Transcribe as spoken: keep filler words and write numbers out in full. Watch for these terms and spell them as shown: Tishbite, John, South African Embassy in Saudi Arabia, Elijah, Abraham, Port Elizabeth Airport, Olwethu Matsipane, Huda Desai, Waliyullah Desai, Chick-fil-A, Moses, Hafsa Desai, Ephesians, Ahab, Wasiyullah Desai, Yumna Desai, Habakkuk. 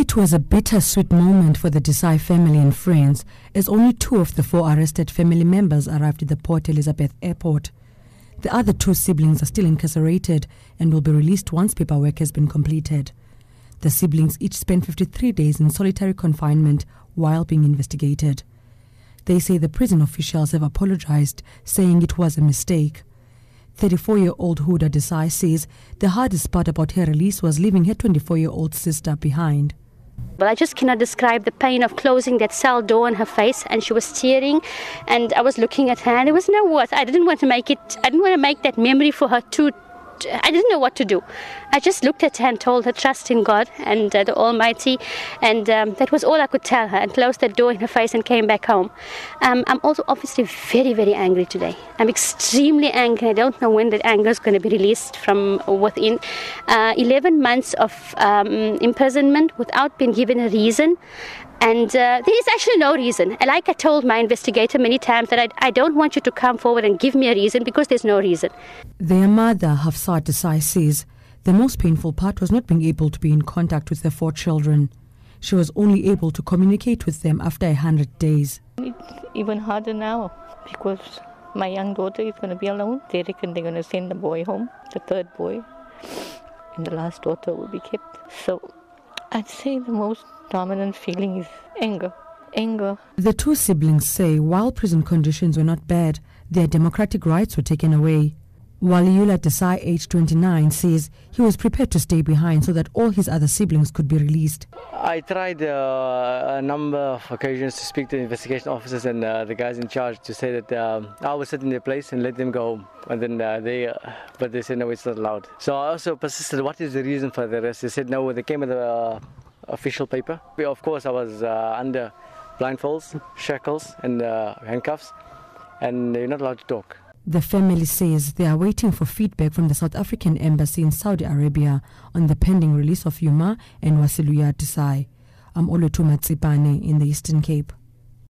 It was a bittersweet moment for the Desai family and friends, as only two of the four arrested family members arrived at the Port Elizabeth Airport. The other two siblings are still incarcerated and will be released once paperwork has been completed. The siblings each spent fifty-three days in solitary confinement while being investigated. They say the prison officials have apologized, saying it was a mistake. thirty-four-year-old Huda Desai says the hardest part about her release was leaving her twenty-four-year-old sister behind. But I just cannot describe the pain of closing that cell door on her face, and she was tearing, and I was looking at her, and it was no worth. I didn't want to make it, I didn't want to make that memory for her too. I didn't know what to do. I just looked at her and told her, trust in God and uh, the Almighty, and um, that was all I could tell her, and closed that door in her face and came back home. Um, I'm also obviously very, very angry today. I'm extremely angry. I don't know when that anger is going to be released from within. Uh, eleven months of um, imprisonment without being given a reason. And uh, there is actually no reason. And like I told my investigator many times, that I, I don't want you to come forward and give me a reason, because there's no reason. Their mother, Hafsa Desai, says the most painful part was not being able to be in contact with their four children. She was only able to communicate with them after one hundred days. It's even harder now, because my young daughter is going to be alone. They reckon they're going to send the boy home, the third boy, and the last daughter will be kept. So I'd say the most dominant feeling is anger. Anger. The two siblings say while prison conditions were not bad, their democratic rights were taken away. Waliyullah Desai, age twenty-nine, says he was prepared to stay behind so that all his other siblings could be released. I tried uh, a number of occasions to speak to the investigation officers and uh, the guys in charge to say that um, I would sit in their place and let them go home. And then uh, they, uh, but they said no, it's not allowed. So I also persisted, what is the reason for the arrest? They said no, they came with the uh, official paper. Of course, I was uh, under blindfolds, shackles and uh, handcuffs, and you're not allowed to talk. The family says they are waiting for feedback from the South African Embassy in Saudi Arabia on the pending release of Yumna and Wasiyullah Desai. I'm Olwethu Matsipane in the Eastern Cape.